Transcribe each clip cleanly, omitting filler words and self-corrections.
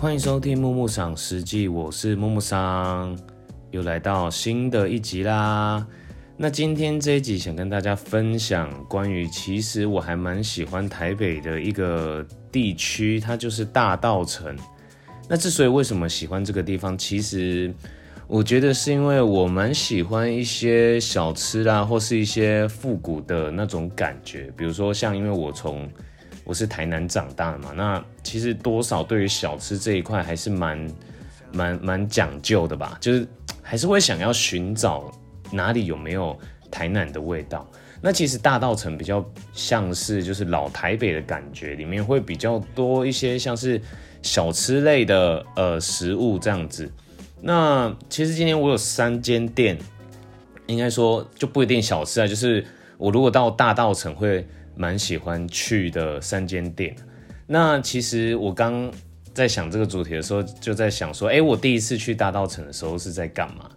欢迎收听木木赏食记，我是木木桑，又来到新的一集啦。那今天这一集想跟大家分享关于，其实我还蛮喜欢台北的一个地区，它就是大稻埕。那之所以为什么喜欢这个地方，其实我觉得是因为我蛮喜欢一些小吃啦，或是一些复古的那种感觉。比如说像因为我是台南长大的嘛，那其实多少对于小吃这一块还是蛮讲究的吧，就是还是会想要寻找哪里有没有台南的味道。那其实大稻埕比较像是就是老台北的感觉，里面会比较多一些像是小吃类的食物这样子。那其实今天我有3间店，应该说就不一定小吃啊，就是我如果到大稻埕会蛮喜欢去的3间店。那其实我刚在想这个主题的时候，就在想说我第一次去大稻埕的时候是在干嘛。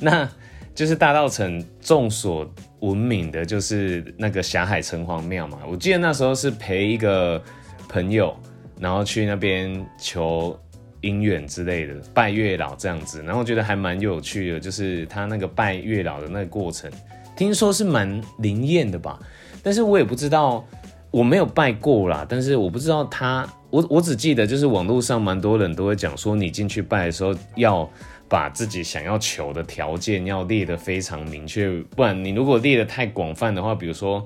那就是大稻埕众所闻名的就是那个霞海城隍庙嘛，我记得那时候是陪一个朋友，然后去那边求姻缘之类的，拜月老这样子，然后觉得还蛮有趣的，就是他那个拜月老的那个过程，听说是蛮灵验的吧，但是我也不知道，我没有拜过啦，但是我不知道我只记得就是网络上蛮多人都会讲说，你进去拜的时候要把自己想要求的条件要列得非常明确，不然你如果列得太广泛的话，比如说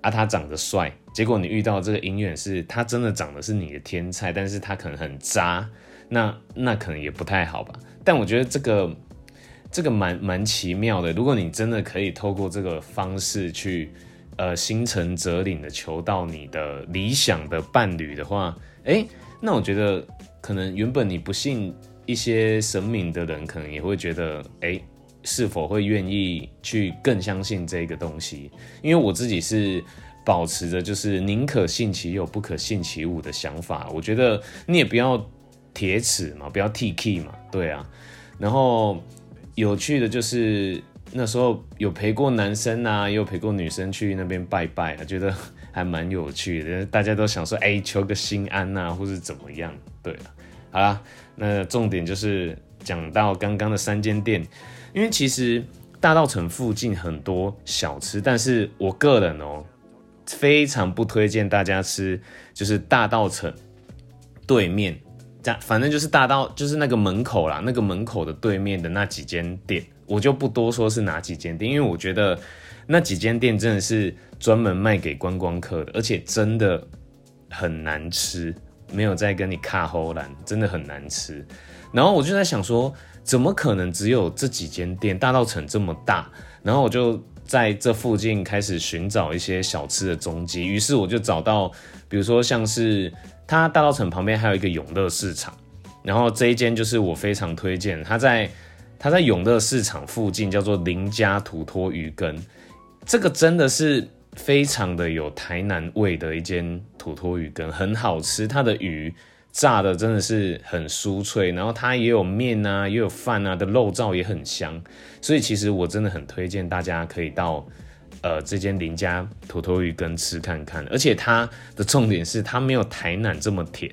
他长得帅，结果你遇到这个姻缘是他真的长得是你的天菜，但是他可能很渣，那可能也不太好吧。但我觉得这个蛮奇妙的，如果你真的可以透过这个方式去心诚则灵的求到你的理想的伴侣的话，那我觉得可能原本你不信一些神明的人，可能也会觉得是否会愿意去更相信这个东西。因为我自己是保持着就是宁可信其有不可信其无的想法，我觉得你也不要铁齿嘛，不要 TK 嘛，对啊。然后有趣的就是那时候有陪过男生啊，也有陪过女生去那边拜拜啊，觉得还蛮有趣的。大家都想说求个心安啊，或是怎么样，对啊。好啦，那重点就是讲到刚刚的3间店，因为其实大稻埕附近很多小吃，但是我个人非常不推荐大家吃，就是大稻埕对面。反正就是就是那个门口啦，那个门口的对面的那几间店，我就不多说是哪几间店，因为我觉得那几间店真的是专门卖给观光客的，而且真的很难吃，没有在跟你卡喉兰，真的很难吃。然后我就在想说，怎么可能只有这几间店？大稻埕这么大，然后我就在这附近开始寻找一些小吃的踪迹，于是我就找到，比如说像是它大稻埕旁边还有一个永乐市场，然后这一间就是我非常推荐，它在永乐市场附近叫做林家土托鱼羹，这个真的是非常的有台南味的一间土托鱼羹，很好吃，它的鱼炸的真的是很酥脆，然后它也有面啊，也有饭啊的肉燥也很香，所以其实我真的很推荐大家可以到这间林家土托鱼羹吃看看，而且它的重点是它没有台南这么甜，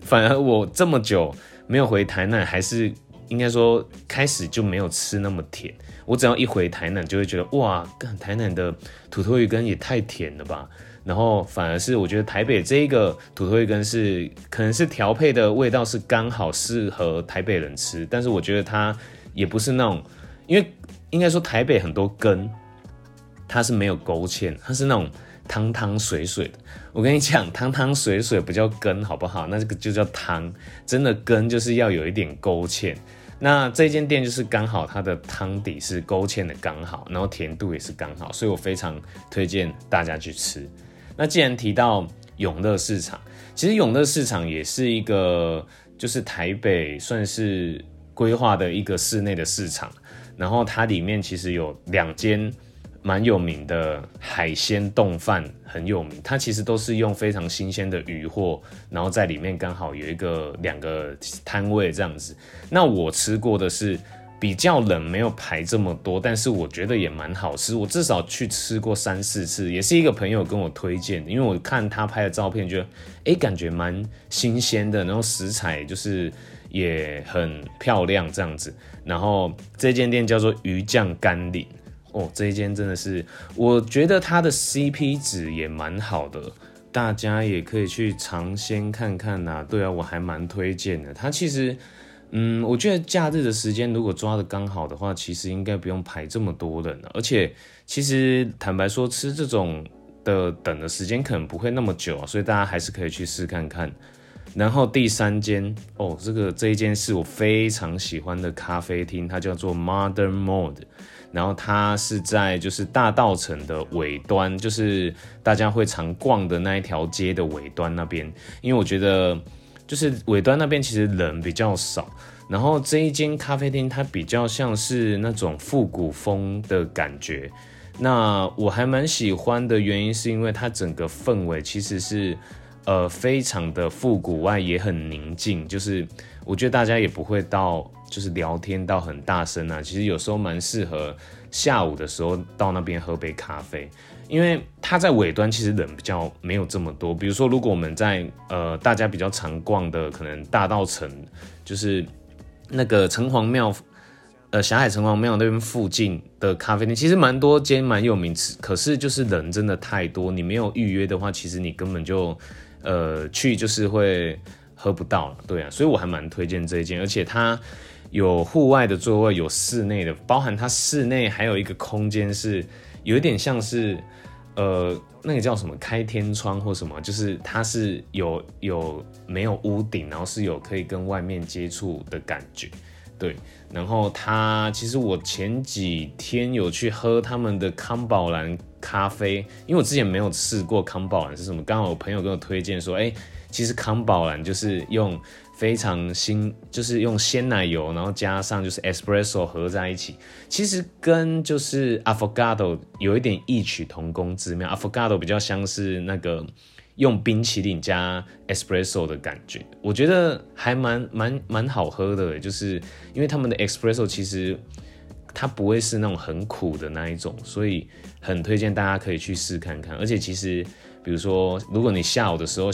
反而我这么久没有回台南，还是应该说开始就没有吃那么甜，我只要一回台南就会觉得哇，台南的土托鱼羹也太甜了吧。然后反而是我觉得台北这一个土托鱼羹是可能是调配的味道是刚好适合台北人吃，但是我觉得它也不是那种，因为应该说台北很多羹它是没有勾芡，它是那种汤汤水水的。我跟你讲，汤汤水水不叫羹好不好？那个就叫汤，真的羹就是要有一点勾芡。那这间店就是刚好它的汤底是勾芡的刚好，然后甜度也是刚好，所以我非常推荐大家去吃。那既然提到永乐市场，其实永乐市场也是一个就是台北算是规划的一个室内的市场，然后它里面其实有2间蛮有名的海鲜冻饭很有名，它其实都是用非常新鲜的鱼货，然后在里面刚好有2个摊位这样子。那我吃过的是比较冷，没有排这么多，但是我觉得也蛮好吃，我至少去吃过3-4次，也是一个朋友跟我推荐的，因为我看他拍的照片觉得感觉蛮新鲜的，然后食材就是也很漂亮这样子。然后这间店叫做鱼酱甘霖哦，这一间真的是我觉得它的 CP 值也蛮好的，大家也可以去尝鲜看看啦。对啊，我还蛮推荐的，它其实我觉得假日的时间如果抓得刚好的话，其实应该不用排这么多人了。而且，其实坦白说，吃这种的等的时间可能不会那么久啊，所以大家还是可以去试看看。然后第三间哦，这一间是我非常喜欢的咖啡厅，它叫做 Modern Mode， 然后它是在就是大稻埕的尾端，就是大家会常逛的那一条街的尾端那边，因为我觉得。就是尾端那边其实人比较少，然后这一间咖啡厅它比较像是那种复古风的感觉，那我还蛮喜欢的原因是因为它整个氛围其实是非常的复古外也很宁静，就是我觉得大家也不会到就是聊天到很大声啊，其实有时候蛮适合下午的时候到那边喝杯咖啡，因为它在尾端其实人比较没有这么多。比如说，如果我们在大家比较常逛的，可能大稻埕，就是那个城隍庙，霞海城隍庙那边附近的咖啡店，其实蛮多间蛮有名，可是就是人真的太多，你没有预约的话，其实你根本就去就是会喝不到了，对啊，所以我还蛮推荐这一间，而且它。有户外的座位，有室内的，包含它室内还有一个空间是有一点像是，那个叫什么开天窗或什么，就是它是有没有屋顶，然后是有可以跟外面接触的感觉，对。然后它其实我前几天有去喝他们的康宝蓝咖啡，因为我之前没有试过康宝蓝是什么，刚好我朋友跟我推荐说，其实康宝蓝就是用。非常新，就是用鲜奶油，然后加上就是 espresso 合在一起，其实跟就是 avocado 有一点异曲同工之妙。avocado 比较像是那个用冰淇淋加 espresso 的感觉，我觉得还蛮好喝的，就是因为他们的 espresso 其实它不会是那种很苦的那一种，所以很推荐大家可以去试看看。而且其实，比如说，如果你下午的时候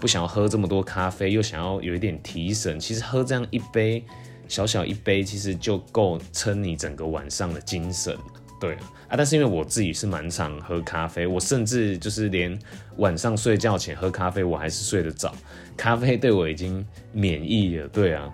不想要喝这么多咖啡，又想要有一点提神，其实喝这样一杯，小一杯，其实就够撑你整个晚上的精神，对啊。但是因为我自己是蛮常喝咖啡，我甚至就是连晚上睡觉前喝咖啡，我还是睡得着，咖啡对我已经免疫了，对啊。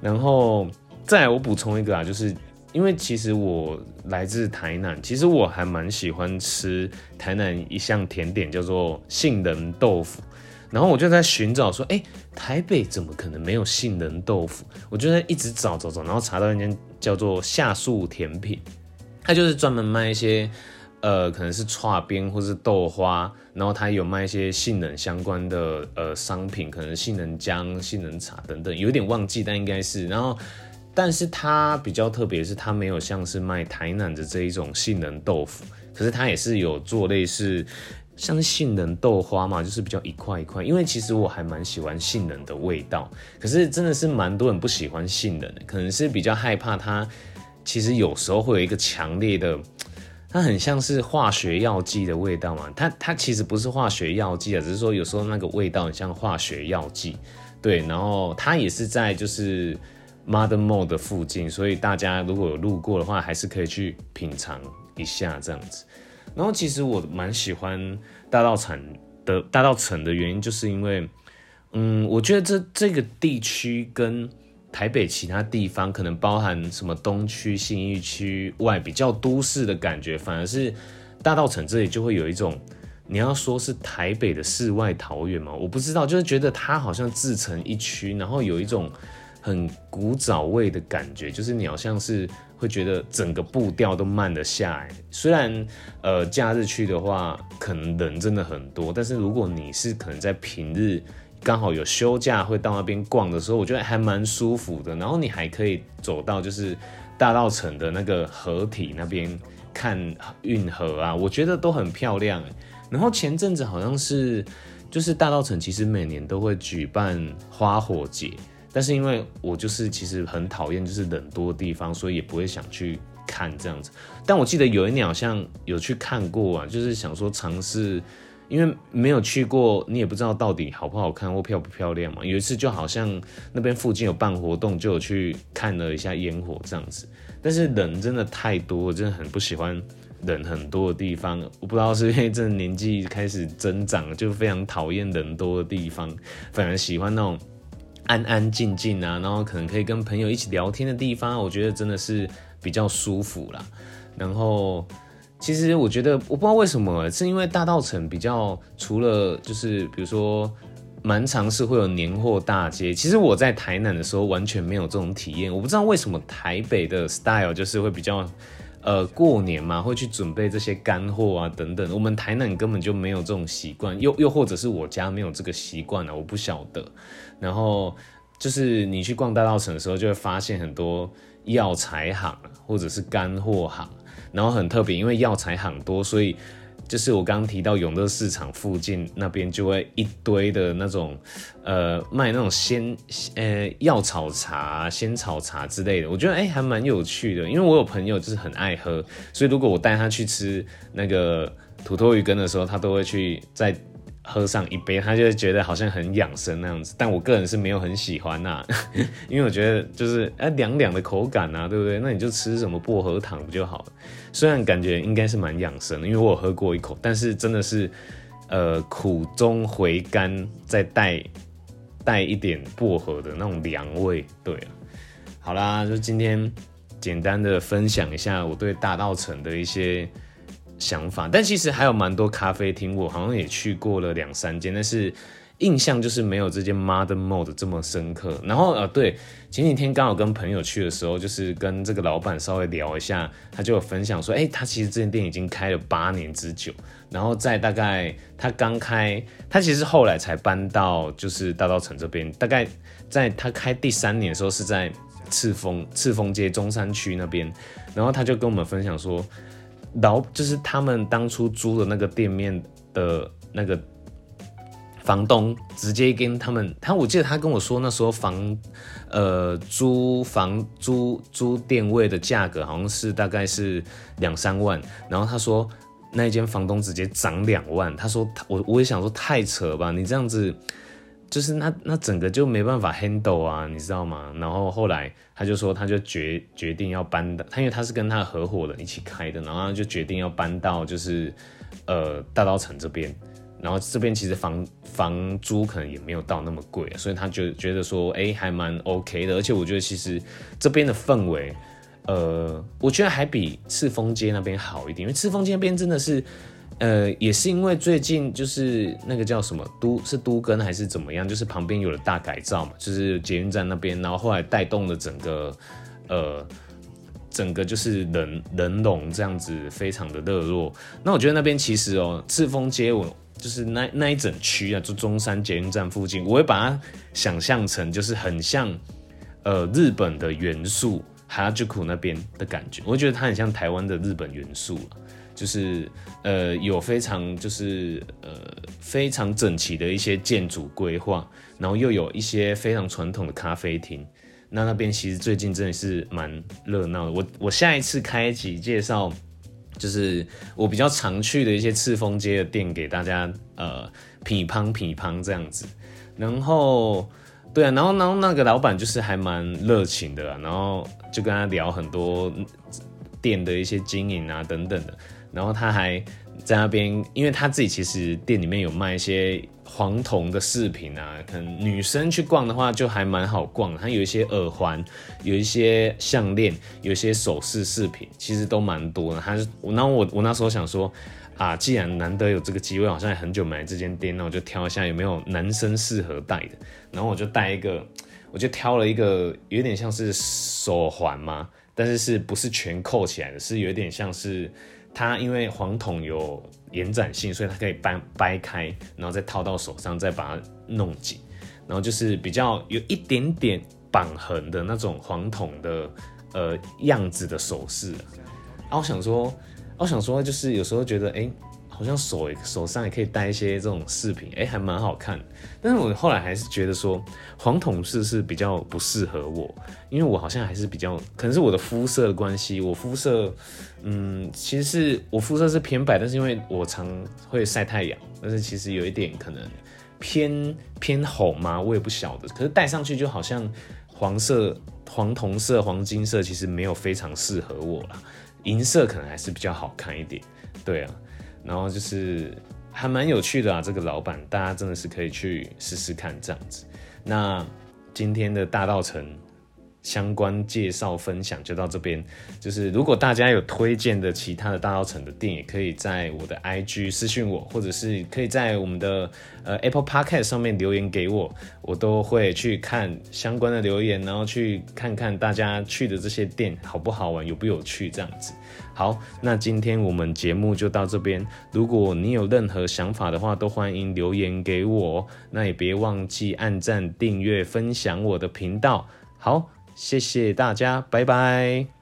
然后再来我补充一个啊，就是。因为其实我来自台南，其实我还蛮喜欢吃台南一项甜点叫做杏仁豆腐，然后我就在寻找说，台北怎么可能没有杏仁豆腐？我就在一直找，然后查到一间叫做夏树甜品，它就是专门卖一些可能是剉冰或是豆花，然后它有卖一些杏仁相关的商品，可能杏仁浆、杏仁茶等等，有点忘记，但应该是然后。但是它比较特别是它没有像是卖台南的这一种杏仁豆腐，可是它也是有做类似像是杏仁豆花嘛，就是比较一块一块。因为其实我还蛮喜欢杏仁的味道，可是真的是蛮多人不喜欢杏仁的，可能是比较害怕它。其实有时候会有一个强烈的，它很像是化学药剂的味道嘛。它其实不是化学药剂啊，只是说有时候那个味道很像化学药剂。对，然后它也是在就是。Modern Mode 的附近，所以大家如果有路过的话，还是可以去品尝一下这样子。然后其实我蛮喜欢大稻埕的原因，就是因为，我觉得这个地区跟台北其他地方，可能包含什么东区、信义区外比较都市的感觉，反而是大稻埕这里就会有一种。你要说是台北的世外桃源吗？我不知道，就是觉得它好像自成一区，然后有一种。很古早味的感觉，就是你好像是会觉得整个步调都慢了下来。虽然假日去的话，可能人真的很多，但是如果你是可能在平日刚好有休假会到那边逛的时候，我觉得还蛮舒服的。然后你还可以走到就是大稻埕的那个河堤那边看运河啊，我觉得都很漂亮。然后前阵子好像是就是大稻埕其实每年都会举办花火节。但是因为我就是其实很讨厌就是人多的地方，所以也不会想去看这样子。但我记得有一年好像有去看过啊，就是想说尝试，因为没有去过，你也不知道到底好不好看或漂不漂亮嘛。有一次就好像那边附近有办活动，就有去看了一下烟火这样子。但是人真的太多，我真的很不喜欢人很多的地方。我不知道是因为真的年纪开始增长，就非常讨厌人多的地方，反而喜欢那种安安静静啊，然后可能可以跟朋友一起聊天的地方，我觉得真的是比较舒服啦。然后其实我觉得，我不知道为什么，是因为大稻埕比较除了就是比如说蛮常是会有年货大街，其实我在台南的时候完全没有这种体验。我不知道为什么台北的 style 就是会比较过年嘛，会去准备这些干货啊等等，我们台南根本就没有这种习惯，又或者是我家没有这个习惯啊，我不晓得。然后就是你去逛大稻埕的时候，就会发现很多药材行或者是干货行，然后很特别，因为药材行多，所以就是我刚提到永乐市场附近那边就会一堆的那种，卖那种药草茶、仙草茶之类的，我觉得还蛮有趣的。因为我有朋友就是很爱喝，所以如果我带他去吃那个土托鱼羹的时候，他都会去再喝上一杯，他就会觉得好像很养生那样子。但我个人是没有很喜欢啦，因为我觉得就是凉凉的口感啊，对不对？那你就吃什么薄荷糖不就好了？虽然感觉应该是蛮养生的，因为我有喝过一口，但是真的是，苦中回甘，再带一点薄荷的那种凉味，对啊。好啦，就今天简单的分享一下我对大稻埕的一些想法，但其实还有蛮多咖啡厅，我好像也去过了2-3间，但是印象就是没有这间 Modern Mode 这么深刻。然后对，前几天刚好跟朋友去的时候，就是跟这个老板稍微聊一下，他就有分享说，他其实这间店已经开了8年之久，然后在大概他刚开，他其实后来才搬到就是大稻埕这边，大概在他开第3年的时候是在赤峰街中山区那边，然后他就跟我们分享说，就是他们当初租的那个店面的那个房东直接跟他们，我记得他跟我说那时候租店位的价格好像是大概是2-3万，然后他说那一间房东直接涨2万，他说我也想说太扯吧，你这样子就是那整个就没办法 handle 啊，你知道吗？然后后来他就说，他就决定要搬到，因为他是跟他合伙人一起开的，然后他就决定要搬到就是大稻埕这边，然后这边其实房租可能也没有到那么贵，所以他觉得说，还蛮 OK 的，而且我觉得其实这边的氛围，我觉得还比赤峰街那边好一点，因为赤峰街那边真的是。也是因为最近就是那个叫什么都更还是怎么样，就是旁边有了大改造嘛，就是捷运站那边，然后后来带动了整个就是人龙这样子，非常的热络。那我觉得那边其实赤峰街我就是那一整区啊，就中山捷运站附近，我会把它想象成就是很像日本的原宿Harajuku那边的感觉，我觉得它很像台湾的日本原宿啊。就是有非常就是非常整齐的一些建筑规划，然后又有一些非常传统的咖啡厅。那边其实最近真的是蛮热闹的。我下一次开一集介绍，就是我比较常去的一些赤峰街的店给大家品乓这样子。然后对啊，然后那个老板就是还蛮热情的啦，然后就跟他聊很多店的一些经营啊等等的。然后他还在那边，因为他自己其实店里面有卖一些黄铜的饰品啊，可能女生去逛的话就还蛮好逛的，他有一些耳环，有一些项链，有一些首饰饰品，其实都蛮多的。然后我那时候想说啊，既然难得有这个机会，好像也很久没来这间店，那我就挑一下有没有男生适合戴的。然后我就挑了一个有点像是手环嘛，但是不是全扣起来的，是有点像是它因为黄铜有延展性，所以它可以掰开，然后再套到手上，再把它弄紧，然后就是比较有一点点绑痕的那种黄铜的样子的首饰。我想说，就是有时候觉得好像手上也可以带一些这种饰品，还蛮好看的。但是我后来还是觉得说黄铜饰是比较不适合我，因为我好像还是比较，可能是我的肤色的关系，我肤色，其实是我肤色是偏白，但是因为我常会晒太阳，但是其实有一点可能偏红嘛，我也不晓得。可是戴上去就好像黄铜色、黄金色其实没有非常适合我啦，银色可能还是比较好看一点，对啊。然后就是还蛮有趣的啊，这个老板大家真的是可以去试试看这样子。那今天的大稻埕相关介绍分享就到这边，就是如果大家有推荐的其他的大稻埕的店，也可以在我的 IG 私讯我，或者是可以在我们的Apple Podcast 上面留言给我，我都会去看相关的留言，然后去看看大家去的这些店好不好玩，有不有趣这样子。好，那今天我们节目就到这边，如果你有任何想法的话，都欢迎留言给我，那也别忘记按赞、订阅、分享我的频道。好，谢谢大家，拜拜。